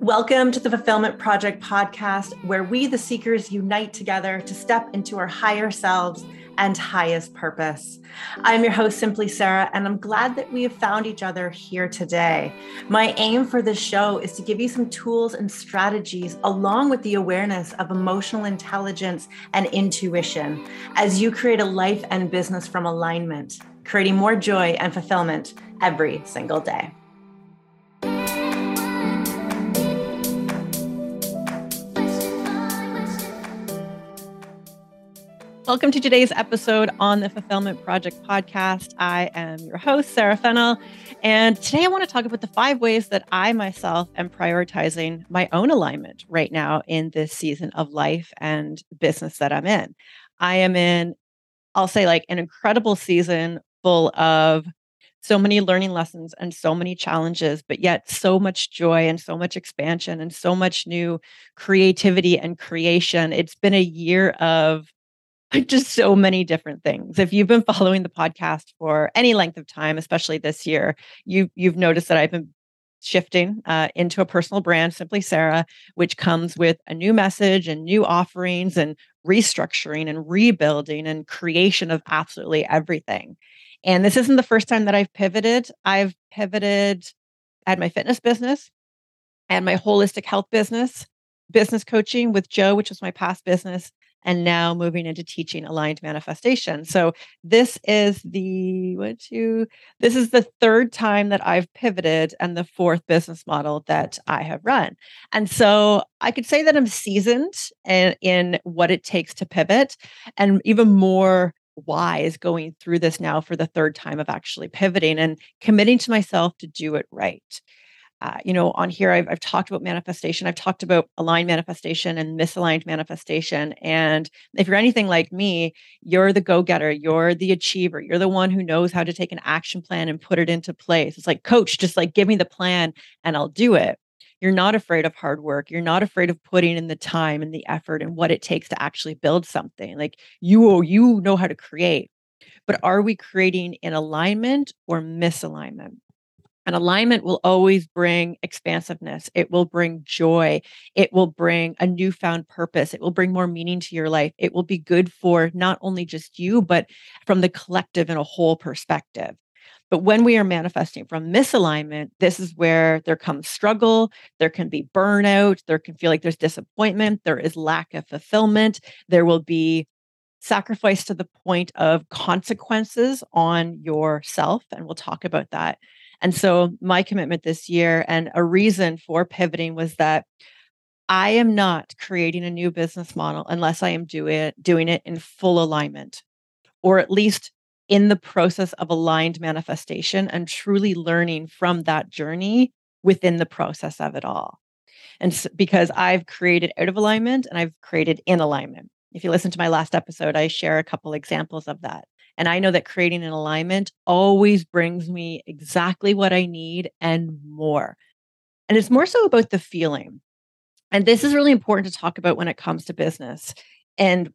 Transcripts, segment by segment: Welcome to the Fulfillment Project podcast, where we, the seekers, unite together to step into our higher selves and highest purpose. I'm your host, Simpli Sara, and I'm glad that we have found each other here today. My aim for this show is to give you some tools and strategies, along with the awareness of emotional intelligence and intuition, as you create a life and business from alignment, creating more joy and fulfillment every single day. Welcome to today's episode on the Fulfillment Project podcast. I am your host, Sarah Fennell, and today I want to talk about the 5 ways that I myself am prioritizing my own alignment right now in this season of life and business that I'm in. I am in, I'll say, like an incredible season full of so many learning lessons and so many challenges, but yet so much joy and so much expansion and so much new creativity and creation. It's been a year of just so many different things. If you've been following the podcast for any length of time, especially this year, you've noticed that I've been shifting into a personal brand, Simpli Sara, which comes with a new message and new offerings and restructuring and rebuilding and creation of absolutely everything. And this isn't the first time that I've pivoted. I've pivoted at my fitness business and my holistic health business, business coaching with Joe, which was my past business, and now moving into teaching aligned manifestation. So this is the 3rd time that I've pivoted and the 4th business model that I have run. And so I could say that I'm seasoned in what it takes to pivot, and even more wise going through this now for the 3rd time of actually pivoting and committing to myself to do it right. On here, I've talked about manifestation. I've talked about aligned manifestation and misaligned manifestation. And if you're anything like me, you're the go-getter, you're the achiever, you're the one who knows how to take an action plan and put it into place. It's like, coach, just like give me the plan and I'll do it. You're not afraid of hard work. You're not afraid of putting in the time and the effort and what it takes to actually build something. Like you know how to create, but are we creating in alignment or misalignment? And alignment will always bring expansiveness. It will bring joy. It will bring a newfound purpose. It will bring more meaning to your life. It will be good for not only just you, but from the collective and a whole perspective. But when we are manifesting from misalignment, this is where there comes struggle. There can be burnout. There can feel like there's disappointment. There is lack of fulfillment. There will be sacrifice to the point of consequences on yourself. And we'll talk about that. And so my commitment this year and a reason for pivoting was that I am not creating a new business model unless I am doing it in full alignment, or at least in the process of aligned manifestation and truly learning from that journey within the process of it all. And so, because I've created out of alignment and I've created in alignment. If you listen to my last episode, I share a couple examples of that. And I know that creating an alignment always brings me exactly what I need and more. And it's more so about the feeling. And this is really important to talk about when it comes to business and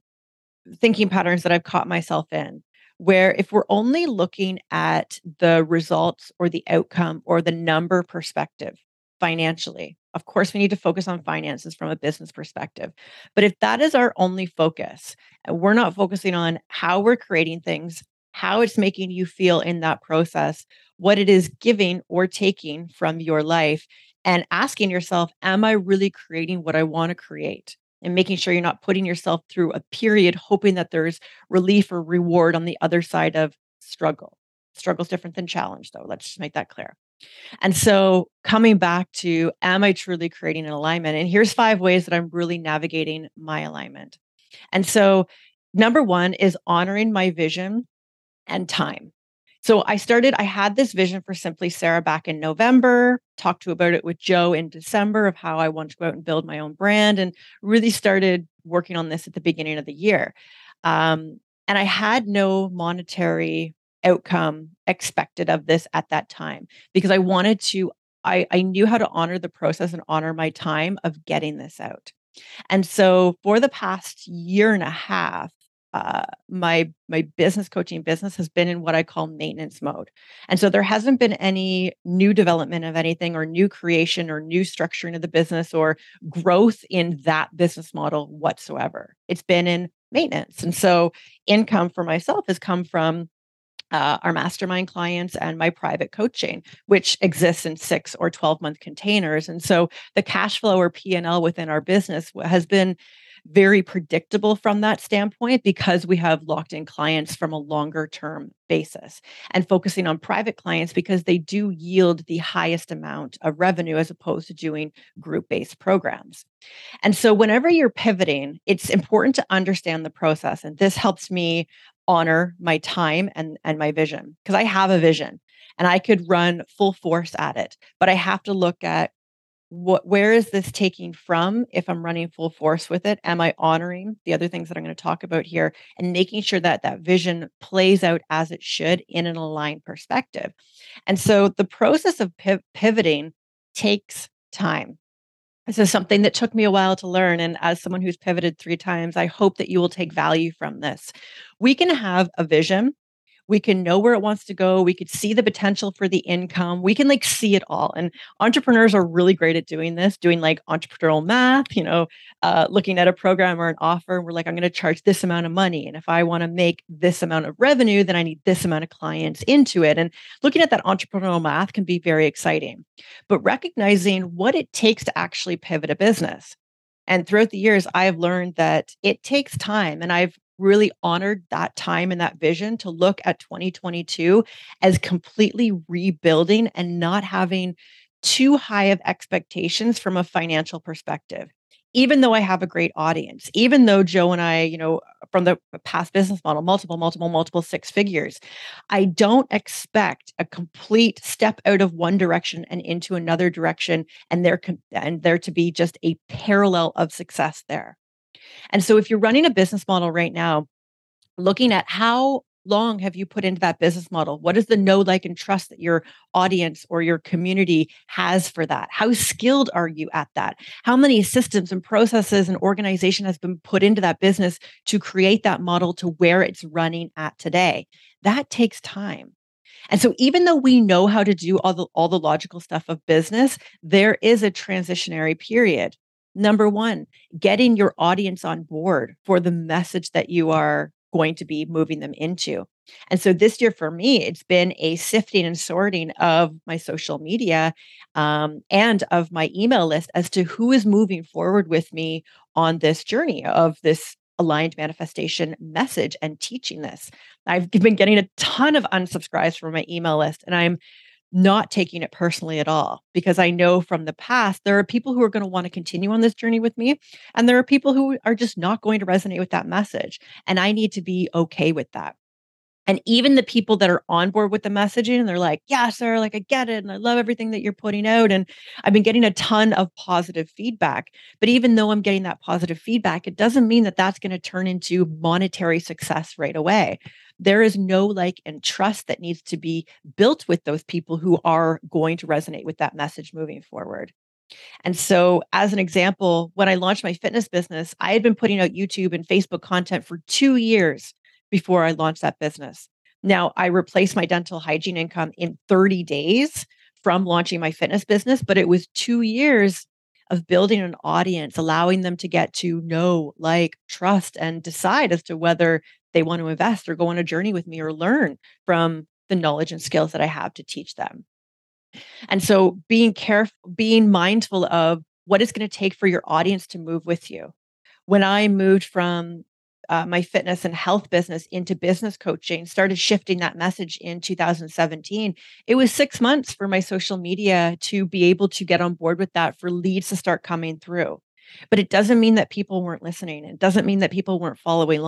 thinking patterns that I've caught myself in, where if we're only looking at the results or the outcome or the number perspective financially, of course, we need to focus on finances from a business perspective. But if that is our only focus, and we're not focusing on how we're creating things, how it's making you feel in that process, what it is giving or taking from your life, and asking yourself, am I really creating what I want to create? And making sure you're not putting yourself through a period hoping that there's relief or reward on the other side of struggle. Struggle's different than challenge, though. Let's just make that clear. And so coming back to, am I truly creating an alignment? And here's 5 ways that I'm really navigating my alignment. And so number 1 is honoring my vision and time. So I had this vision for Simpli Sara back in November, talked to about it with Joe in December of how I wanted to go out and build my own brand, and really started working on this at the beginning of the year. And I had no monetary outcome expected of this at that time, because I knew how to honor the process and honor my time of getting this out. And so for the past year and a half, my business coaching business has been in what I call maintenance mode. And so there hasn't been any new development of anything or new creation or new structuring of the business or growth in that business model whatsoever. It's been in maintenance. And so income for myself has come from our mastermind clients and my private coaching, which exists in 6 or 12-month containers. And so the cash flow or P&L within our business has been very predictable from that standpoint because we have locked in clients from a longer term basis and focusing on private clients because they do yield the highest amount of revenue as opposed to doing group-based programs. And so whenever you're pivoting, it's important to understand the process. And this helps me honor my time and my vision because I have a vision and I could run full force at it, but I have to look at where is this taking from if I'm running full force with it? Am I honoring the other things that I'm going to talk about here and making sure that that vision plays out as it should in an aligned perspective? And so the process of pivoting takes time. This is something that took me a while to learn. And as someone who's pivoted 3 times, I hope that you will take value from this. We can have a vision. We can know where it wants to go. We could see the potential for the income. We can like see it all. And entrepreneurs are really great at doing this, doing like entrepreneurial math, looking at a program or an offer. And we're like, I'm going to charge this amount of money. And if I want to make this amount of revenue, then I need this amount of clients into it. And looking at that entrepreneurial math can be very exciting, but recognizing what it takes to actually pivot a business. And throughout the years, I've learned that it takes time, and I've really honored that time and that vision to look at 2022 as completely rebuilding and not having too high of expectations from a financial perspective. Even though I have a great audience, even though Joe and I, from the past business model, multiple 6 figures, I don't expect a complete step out of one direction and into another direction and there to be just a parallel of success there. And so if you're running a business model right now, looking at how long have you put into that business model? What is the know, like, and trust that your audience or your community has for that? How skilled are you at that? How many systems and processes and organization has been put into that business to create that model to where it's running at today? That takes time. And so even though we know how to do all the logical stuff of business, there is a transitionary period. Number one, getting your audience on board for the message that you are going to be moving them into. And so this year for me, it's been a sifting and sorting of my social media and of my email list as to who is moving forward with me on this journey of this aligned manifestation message and teaching this. I've been getting a ton of unsubscribes from my email list, and I'm not taking it personally at all, because I know from the past, there are people who are going to want to continue on this journey with me. And there are people who are just not going to resonate with that message. And I need to be okay with that. And even the people that are on board with the messaging and they're like, yeah, Sarah, like I get it. And I love everything that you're putting out. And I've been getting a ton of positive feedback, but even though I'm getting that positive feedback, it doesn't mean that that's going to turn into monetary success right away. There is no like and trust that needs to be built with those people who are going to resonate with that message moving forward. And so as an example, when I launched my fitness business, I had been putting out YouTube and Facebook content for 2 years before I launched that business. Now, I replaced my dental hygiene income in 30 days from launching my fitness business, but it was 2 years of building an audience, allowing them to get to know, like, trust, and decide as to whether they want to invest or go on a journey with me or learn from the knowledge and skills that I have to teach them. And so being careful, being mindful of what it's going to take for your audience to move with you. When I moved from my fitness and health business into business coaching, started shifting that message in 2017. It was 6 months for my social media to be able to get on board with that, for leads to start coming through. But it doesn't mean that people weren't listening. It doesn't mean that people weren't following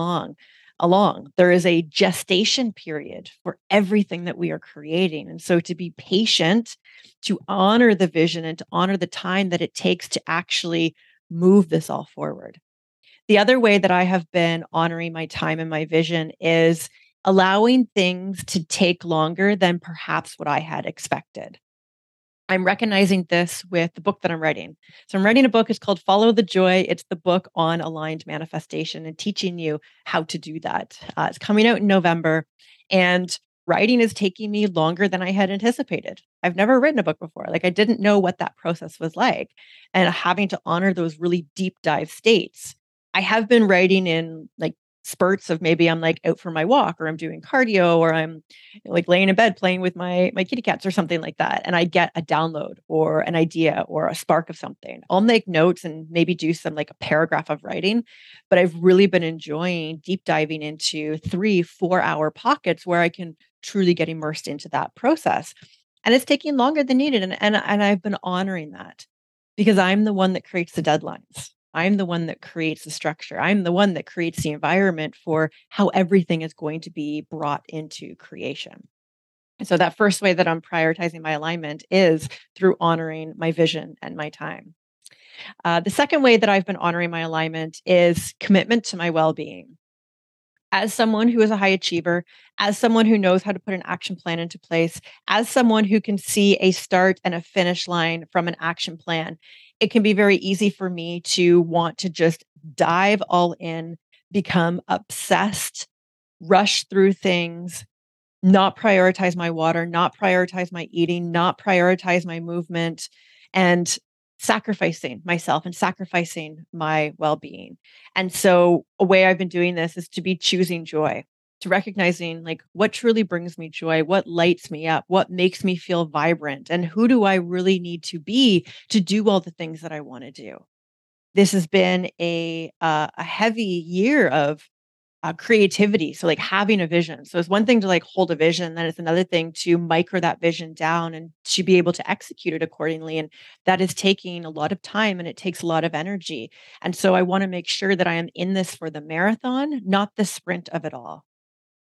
along. There is a gestation period for everything that we are creating. And so to be patient, to honor the vision, and to honor the time that it takes to actually move this all forward. The other way that I have been honoring my time and my vision is allowing things to take longer than perhaps what I had expected. I'm recognizing this with the book that I'm writing. So I'm writing a book. It's called Follow the Joy. It's the book on aligned manifestation and teaching you how to do that. It's coming out in November, and writing is taking me longer than I had anticipated. I've never written a book before. Like, I didn't know what that process was like, and having to honor those really deep dive states. I have been writing in like spurts of maybe I'm like out for my walk, or I'm doing cardio, or I'm like laying in bed playing with my kitty cats or something like that. And I get a download or an idea or a spark of something. I'll make notes and maybe do some like a paragraph of writing, but I've really been enjoying deep diving into 3-4 hour pockets where I can truly get immersed into that process. And it's taking longer than needed. And I've been honoring that, because I'm the one that creates the deadlines. I'm the one that creates the structure. I'm the one that creates the environment for how everything is going to be brought into creation. And so that first way that I'm prioritizing my alignment is through honoring my vision and my time. The second way that I've been honoring my alignment is commitment to my well-being. As someone who is a high achiever, as someone who knows how to put an action plan into place, as someone who can see a start and a finish line from an action plan, it can be very easy for me to want to just dive all in, become obsessed, rush through things, not prioritize my water, not prioritize my eating, not prioritize my movement, and sacrificing myself and sacrificing my well-being. And so a way I've been doing this is to be choosing joy, to recognizing like what truly brings me joy, what lights me up, what makes me feel vibrant, and who do I really need to be to do all the things that I want to do. This has been a heavy year of creativity. So like having a vision. So it's one thing to like hold a vision, then it's another thing to micro that vision down and to be able to execute it accordingly. And that is taking a lot of time, and it takes a lot of energy. And so I want to make sure that I am in this for the marathon, not the sprint of it all.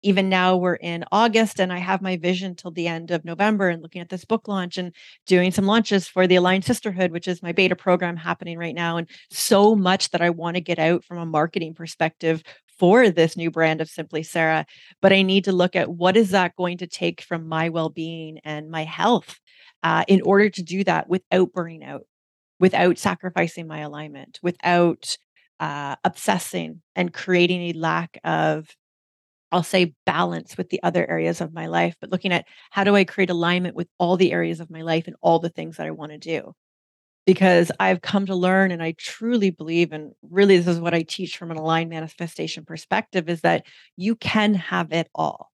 Even now we're in August, and I have my vision till the end of November, and looking at this book launch and doing some launches for the Aligned Sisterhood, which is my beta program happening right now. And so much that I want to get out from a marketing perspective for this new brand of Simpli Sara, but I need to look at what is that going to take from my well-being and my health in order to do that without burning out, without sacrificing my alignment, without obsessing and creating a lack of, I'll say, balance with the other areas of my life, but looking at how do I create alignment with all the areas of my life and all the things that I want to do. Because I've come to learn, and I truly believe, and really this is what I teach from an aligned manifestation perspective, is that you can have it all.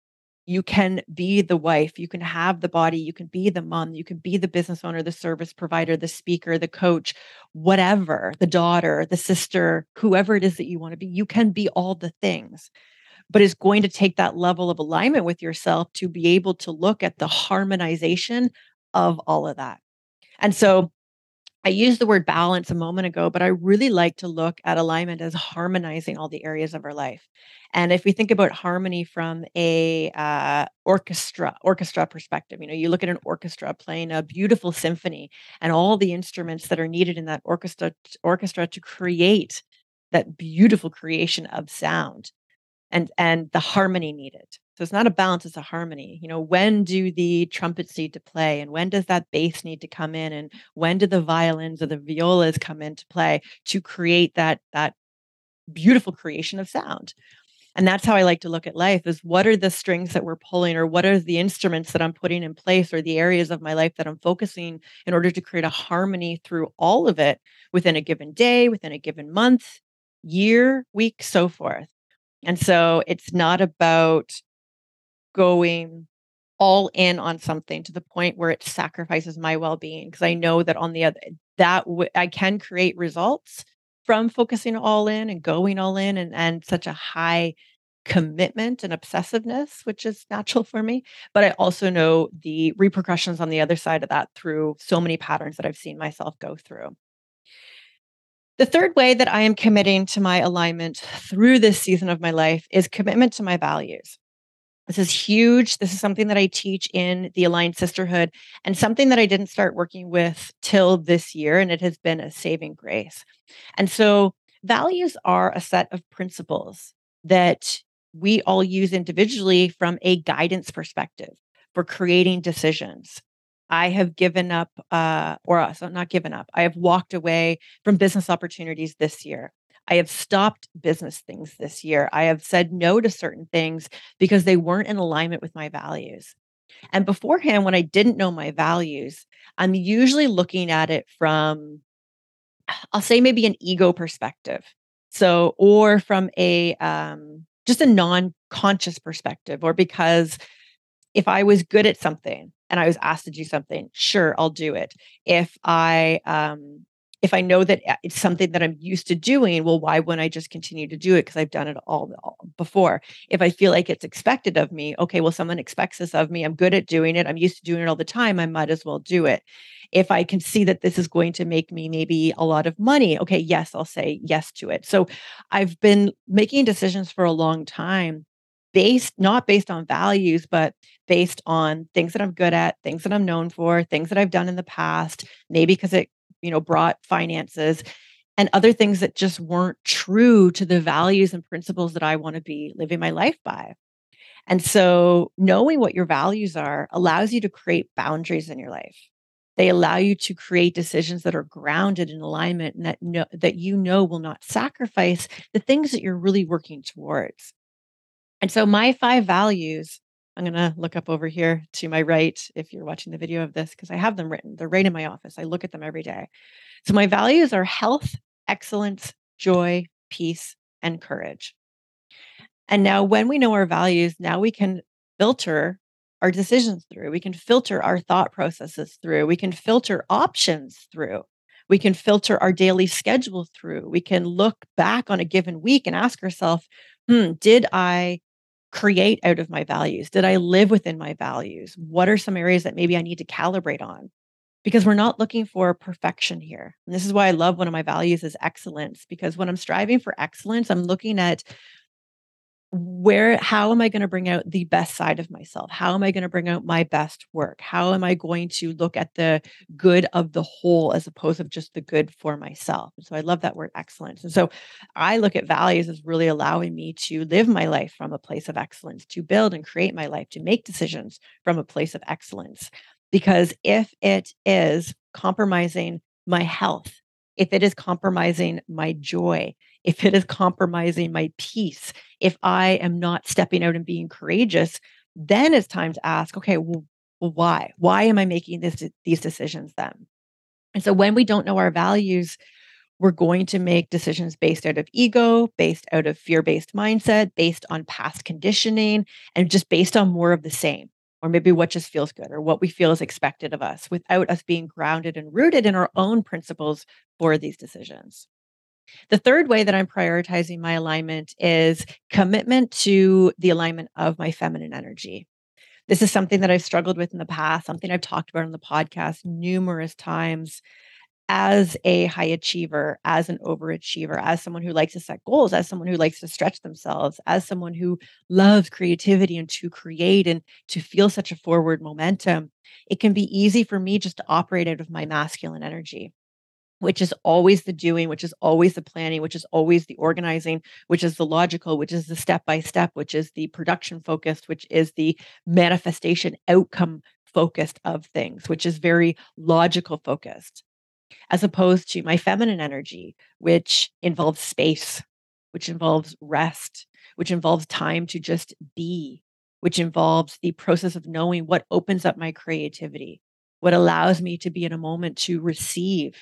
You can be the wife, you can have the body, you can be the mom, you can be the business owner, the service provider, the speaker, the coach, whatever, the daughter, the sister, whoever it is that you want to be, you can be all the things. But it's going to take that level of alignment with yourself to be able to look at the harmonization of all of that. And so I used the word balance a moment ago, but I really like to look at alignment as harmonizing all the areas of our life. And if we think about harmony from a orchestra perspective, you know, you look at an orchestra playing a beautiful symphony and all the instruments that are needed in that orchestra to create that beautiful creation of sound and the harmony needed. So it's not a balance, it's a harmony. You know, when do the trumpets need to play? And when does that bass need to come in? And when do the violins or the violas come into play to create that beautiful creation of sound? And that's how I like to look at life, is what are the strings that we're pulling, or what are the instruments that I'm putting in place, or the areas of my life that I'm focusing in order to create a harmony through all of it within a given day, within a given month, year, week, so forth. And so it's not about going all in on something to the point where it sacrifices my well-being, because I know that on the other, I can create results from focusing all in and going all in and such a high commitment and obsessiveness, which is natural for me. But I also know the repercussions on the other side of that through so many patterns that I've seen myself go through. The third way that I am committing to my alignment through this season of my life is commitment to my values. This is huge. This is something that I teach in the Aligned Sisterhood, and something that I didn't start working with till this year, and it has been a saving grace. And so values are a set of principles that we all use individually from a guidance perspective for creating decisions. I have given up, not given up. I have walked away from business opportunities this year. I have stopped business things this year. I have said no to certain things because they weren't in alignment with my values. And beforehand, when I didn't know my values, I'm usually looking at it from, I'll say maybe an ego perspective. So, or from a, just a non-conscious perspective, or because if I was good at something and I was asked to do something, sure, I'll do it. If I know that it's something that I'm used to doing, well, why wouldn't I just continue to do it? Because I've done it all before. If I feel like it's expected of me, okay, well, someone expects this of me. I'm good at doing it. I'm used to doing it all the time. I might as well do it. If I can see that this is going to make me maybe a lot of money, okay, yes, I'll say yes to it. So I've been making decisions for a long time not based on values, but based on things that I'm good at, things that I'm known for, things that I've done in the past, maybe because it brought finances and other things that just weren't true to the values and principles that I want to be living my life by. And so knowing what your values are allows you to create boundaries in your life. They allow you to create decisions that are grounded in alignment and that will not sacrifice the things that you're really working towards. And so my 5 values, I'm going to look up over here to my right if you're watching the video of this, because I have them written. They're right in my office. I look at them every day. So my values are health, excellence, joy, peace, and courage. And now when we know our values, now we can filter our decisions through. We can filter our thought processes through. We can filter options through. We can filter our daily schedule through. We can look back on a given week and ask ourselves, did I create out of my values? Did I live within my values? What are some areas that maybe I need to calibrate on? Because we're not looking for perfection here. And this is why I love one of my values is excellence, because when I'm striving for excellence, I'm looking at how am I going to bring out the best side of myself? How am I going to bring out my best work? How am I going to look at the good of the whole as opposed to just the good for myself? And so I love that word excellence. And so I look at values as really allowing me to live my life from a place of excellence, to build and create my life, to make decisions from a place of excellence. Because if it is compromising my health, if it is compromising my joy, if it is compromising my peace, if I am not stepping out and being courageous, then it's time to ask, okay, well, why? Why am I making these decisions then? And so when we don't know our values, we're going to make decisions based out of ego, based out of fear-based mindset, based on past conditioning, and just based on more of the same, or maybe what just feels good or what we feel is expected of us without us being grounded and rooted in our own principles for these decisions. The third way that I'm prioritizing my alignment is commitment to the alignment of my feminine energy. This is something that I've struggled with in the past, something I've talked about on the podcast numerous times as a high achiever, as an overachiever, as someone who likes to set goals, as someone who likes to stretch themselves, as someone who loves creativity and to create and to feel such a forward momentum. It can be easy for me just to operate out of my masculine energy, which is always the doing, which is always the planning, which is always the organizing, which is the logical, which is the step-by-step, which is the production focused, which is the manifestation outcome focused of things, which is very logical focused, as opposed to my feminine energy, which involves space, which involves rest, which involves time to just be, which involves the process of knowing what opens up my creativity, what allows me to be in a moment to receive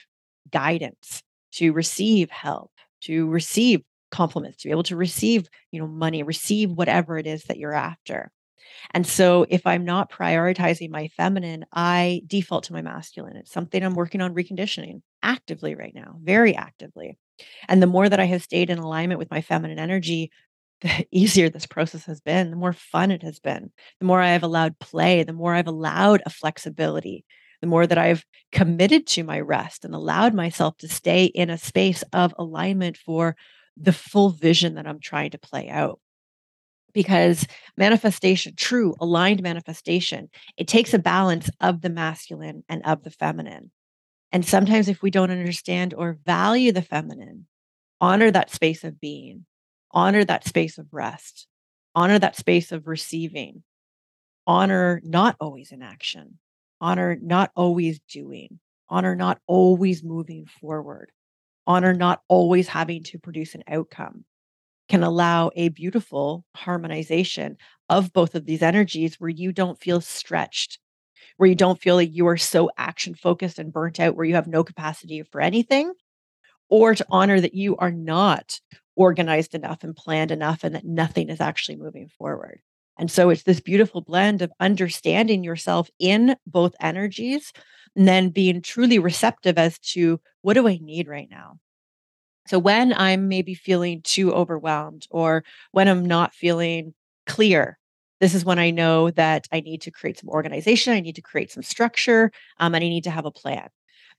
guidance, to receive help, to receive compliments, to be able to receive, money, receive whatever it is that you're after. And so if I'm not prioritizing my feminine, I default to my masculine. It's something I'm working on reconditioning actively right now, very actively. And the more that I have stayed in alignment with my feminine energy, the easier this process has been, the more fun it has been, the more I have allowed play, the more I've allowed a flexibility, the more that I've committed to my rest and allowed myself to stay in a space of alignment for the full vision that I'm trying to play out. Because manifestation, true aligned manifestation, it takes a balance of the masculine and of the feminine. And sometimes if we don't understand or value the feminine, honor that space of being, honor that space of rest, honor that space of receiving, honor not always in action. honor not always doing, honor not always moving forward, honor not always having to produce an outcome, can allow a beautiful harmonization of both of these energies where you don't feel stretched, where you don't feel like you are so action focused and burnt out, where you have no capacity for anything, or to honor that you are not organized enough and planned enough and that nothing is actually moving forward. And so it's this beautiful blend of understanding yourself in both energies and then being truly receptive as to what do I need right now? So when I'm maybe feeling too overwhelmed or when I'm not feeling clear, this is when I know that I need to create some organization, I need to create some structure, and I need to have a plan.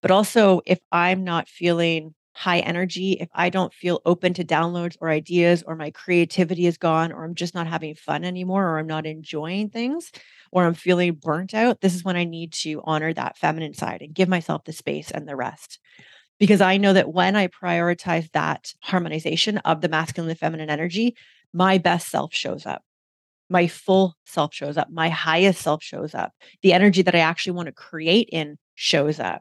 But also if I'm not feeling high energy, if I don't feel open to downloads or ideas, or my creativity is gone, or I'm just not having fun anymore, or I'm not enjoying things, or I'm feeling burnt out, this is when I need to honor that feminine side and give myself the space and the rest. Because I know that when I prioritize that harmonization of the masculine and feminine energy, my best self shows up. My full self shows up. My highest self shows up. The energy that I actually want to create in shows up.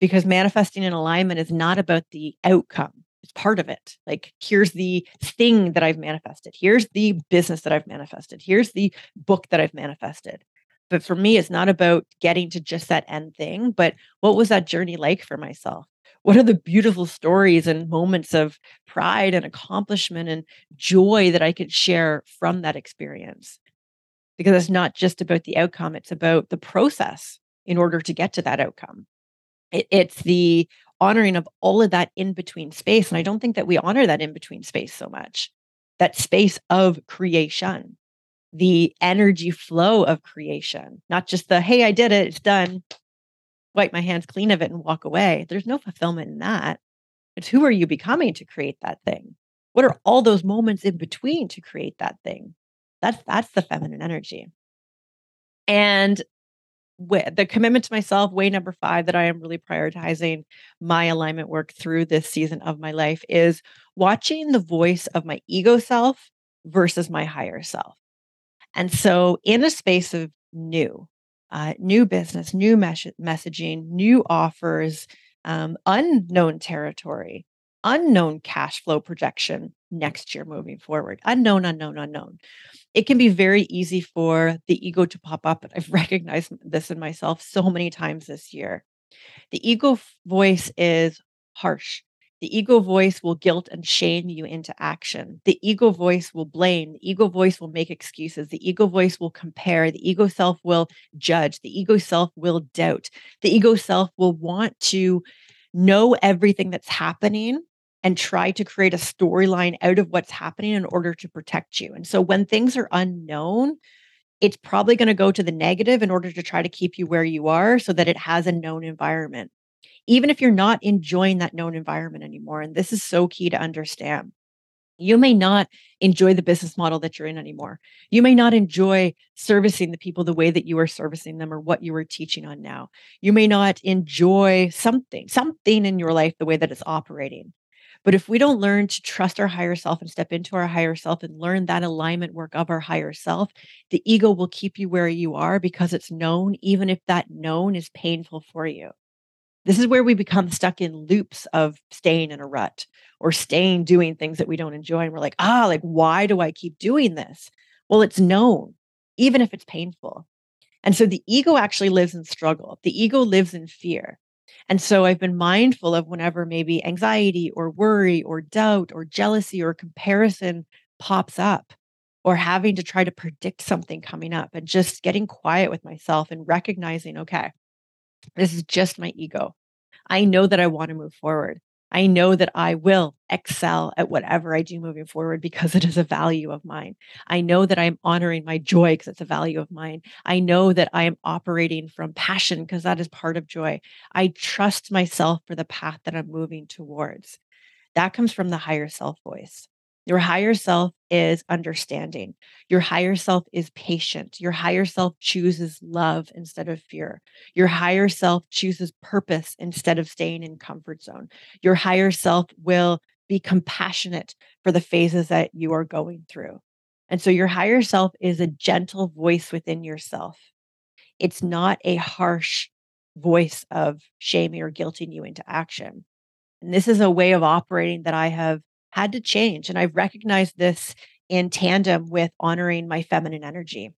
Because manifesting in alignment is not about the outcome. It's part of it. Like, here's the thing that I've manifested. Here's the business that I've manifested. Here's the book that I've manifested. But for me, it's not about getting to just that end thing, but what was that journey like for myself? What are the beautiful stories and moments of pride and accomplishment and joy that I could share from that experience? Because it's not just about the outcome, it's about the process in order to get to that outcome. It's the honoring of all of that in-between space. And I don't think that we honor that in-between space so much, that space of creation, the energy flow of creation, not just the, hey, I did it, it's done, wipe my hands clean of it and walk away. There's no fulfillment in that. It's who are you becoming to create that thing? What are all those moments in between to create that thing? That's the feminine energy. And with the commitment to myself, way number 5 that I am really prioritizing my alignment work through this season of my life is watching the voice of my ego self versus my higher self. And so in a space of new business, new messaging, new offers, unknown territory, unknown cash flow projection next year moving forward, unknown. It can be very easy for the ego to pop up. And I've recognized this in myself so many times this year. The ego voice is harsh. The ego voice will guilt and shame you into action. The ego voice will blame. The ego voice will make excuses. The ego voice will compare. The ego self will judge. The ego self will doubt. The ego self will want to know everything that's happening and try to create a storyline out of what's happening in order to protect you. And so when things are unknown, it's probably going to go to the negative in order to try to keep you where you are so that it has a known environment. Even if you're not enjoying that known environment anymore, and this is so key to understand, you may not enjoy the business model that you're in anymore. You may not enjoy servicing the people the way that you are servicing them or what you are teaching on now. You may not enjoy something in your life the way that it's operating. But if we don't learn to trust our higher self and step into our higher self and learn that alignment work of our higher self, the ego will keep you where you are because it's known, even if that known is painful for you. This is where we become stuck in loops of staying in a rut or staying doing things that we don't enjoy. And we're like, why do I keep doing this? Well, it's known, even if it's painful. And so the ego actually lives in struggle. The ego lives in fear. And so I've been mindful of whenever maybe anxiety or worry or doubt or jealousy or comparison pops up, or having to try to predict something coming up, and just getting quiet with myself and recognizing, okay, this is just my ego. I know that I want to move forward. I know that I will excel at whatever I do moving forward because it is a value of mine. I know that I'm honoring my joy because it's a value of mine. I know that I am operating from passion because that is part of joy. I trust myself for the path that I'm moving towards. That comes from the higher self voice. Your higher self is understanding. Your higher self is patient. Your higher self chooses love instead of fear. Your higher self chooses purpose instead of staying in comfort zone. Your higher self will be compassionate for the phases that you are going through. And so your higher self is a gentle voice within yourself. It's not a harsh voice of shaming or guilting you into action. And this is a way of operating that I have had to change. And I've recognized this in tandem with honoring my feminine energy.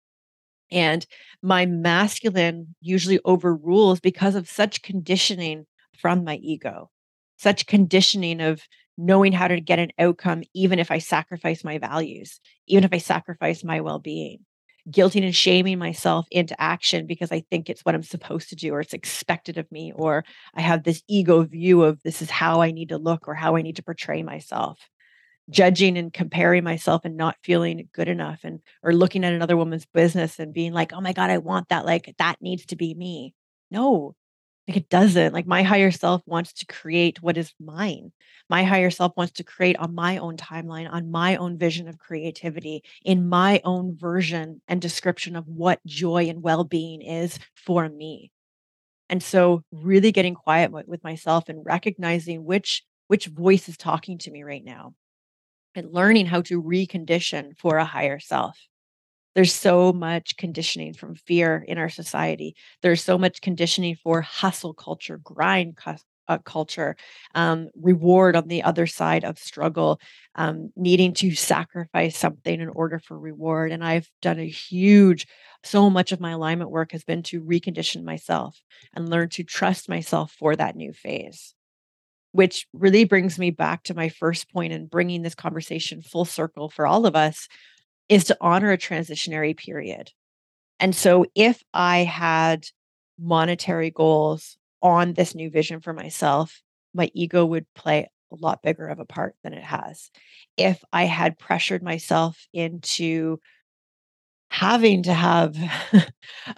And my masculine usually overrules because of such conditioning from my ego, such conditioning of knowing how to get an outcome, even if I sacrifice my values, even if I sacrifice my well-being, guilting and shaming myself into action because I think it's what I'm supposed to do, or it's expected of me, or I have this ego view of this is how I need to look or how I need to portray myself. Judging and comparing myself and not feeling good enough, and or looking at another woman's business and being like, oh my God, I want that. Like that needs to be me. No, like it doesn't. Like my higher self wants to create what is mine. My higher self wants to create on my own timeline, on my own vision of creativity, in my own version and description of what joy and well-being is for me. And so really getting quiet with myself and recognizing which voice is talking to me right now, and learning how to recondition for a higher self. There's so much conditioning from fear in our society. There's so much conditioning for hustle culture, grind culture, reward on the other side of struggle, needing to sacrifice something in order for reward. And I've done so much of my alignment work has been to recondition myself and learn to trust myself for that new phase. Which really brings me back to my first point in bringing this conversation full circle for all of us, is to honor a transitionary period. And so if I had monetary goals on this new vision for myself, my ego would play a lot bigger of a part than it has. If I had pressured myself into having to have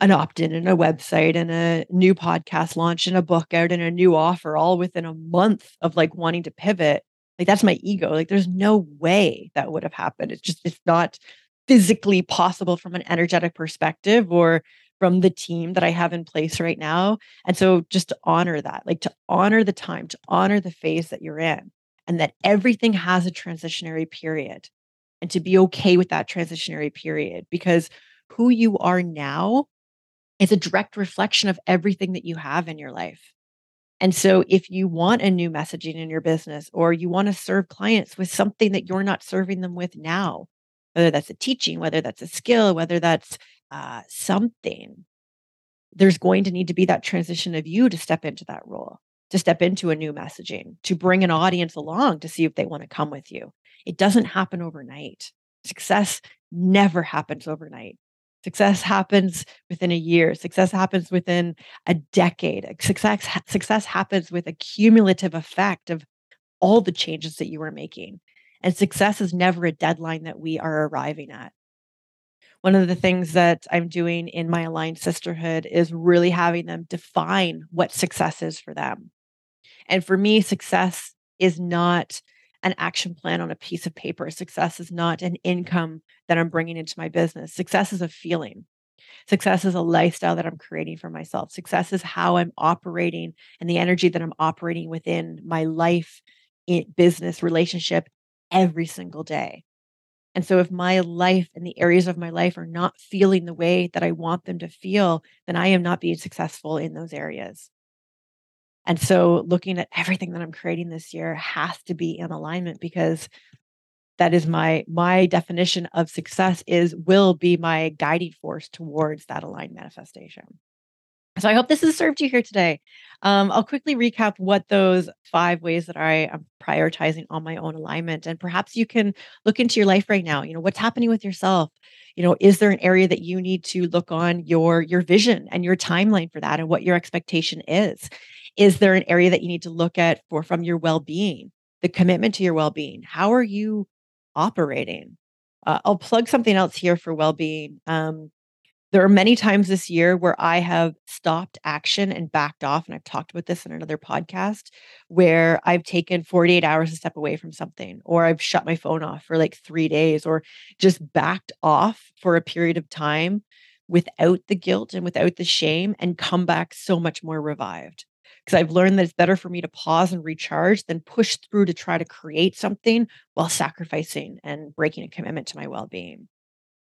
an opt-in and a website and a new podcast launch and a book out and a new offer all within a month of like wanting to pivot, like that's my ego. Like there's no way that would have happened. It's not physically possible from an energetic perspective or from the team that I have in place right now. And so just to honor that, like to honor the time, to honor the phase that you're in, and that everything has a transitionary period. And to be okay with that transitionary period, because who you are now is a direct reflection of everything that you have in your life. And so if you want a new messaging in your business, or you want to serve clients with something that you're not serving them with now, whether that's a teaching, whether that's a skill, whether that's something, there's going to need to be that transition of you to step into that role, to step into a new messaging, to bring an audience along to see if they want to come with you. It doesn't happen overnight. Success never happens overnight. Success happens within a year. Success happens within a decade. Success happens with a cumulative effect of all the changes that you are making. And success is never a deadline that we are arriving at. One of the things that I'm doing in my Aligned Sisterhood is really having them define what success is for them. And for me, success is not an action plan on a piece of paper. Success is not an income that I'm bringing into my business. Success is a feeling. Success is a lifestyle that I'm creating for myself. Success is how I'm operating and the energy that I'm operating within my life, business, relationship every single day. And so if my life and the areas of my life are not feeling the way that I want them to feel, then I am not being successful in those areas. And so looking at everything that I'm creating this year has to be in alignment, because that is my definition of success will be my guiding force towards that aligned manifestation. So I hope this has served you here today. I'll quickly recap what those 5 ways that I am prioritizing on my own alignment. And perhaps you can look into your life right now. You know, what's happening with yourself? You know, is there an area that you need to look on your vision and your timeline for that and what your expectation is? Is there an area that you need to look at from your well-being, the commitment to your well-being? How are you operating? I'll plug something else here for well-being. There are many times this year where I have stopped action and backed off, and I've talked about this in another podcast, where I've taken 48 hours to step away from something, or I've shut my phone off for like 3 days, or just backed off for a period of time without the guilt and without the shame, and come back so much more revived. Because I've learned that it's better for me to pause and recharge than push through to try to create something while sacrificing and breaking a commitment to my well-being.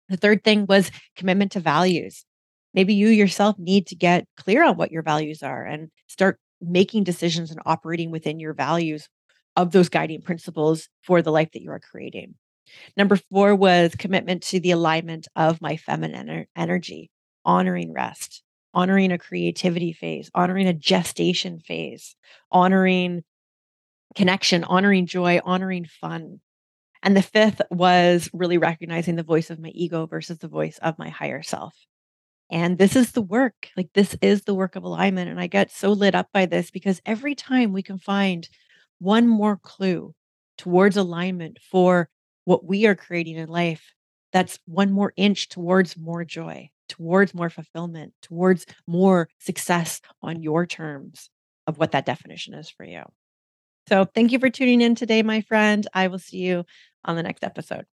The third thing was commitment to values. Maybe you yourself need to get clear on what your values are and start making decisions and operating within your values of those guiding principles for the life that you are creating. Number 4 was commitment to the alignment of my feminine energy, honoring rest, honoring a creativity phase, honoring a gestation phase, honoring connection, honoring joy, honoring fun. And the 5th was really recognizing the voice of my ego versus the voice of my higher self. And this is the work, like this is the work of alignment. And I get so lit up by this because every time we can find one more clue towards alignment for what we are creating in life, that's one more inch towards more joy, towards more fulfillment, towards more success on your terms of what that definition is for you. So thank you for tuning in today, my friend. I will see you on the next episode.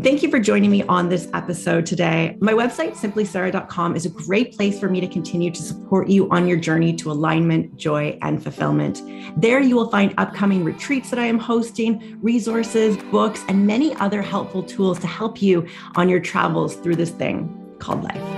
Thank you for joining me on this episode today. My website, simplisara.com, is a great place for me to continue to support you on your journey to alignment, joy, and fulfillment. There you will find upcoming retreats that I am hosting, resources, books, and many other helpful tools to help you on your travels through this thing called life.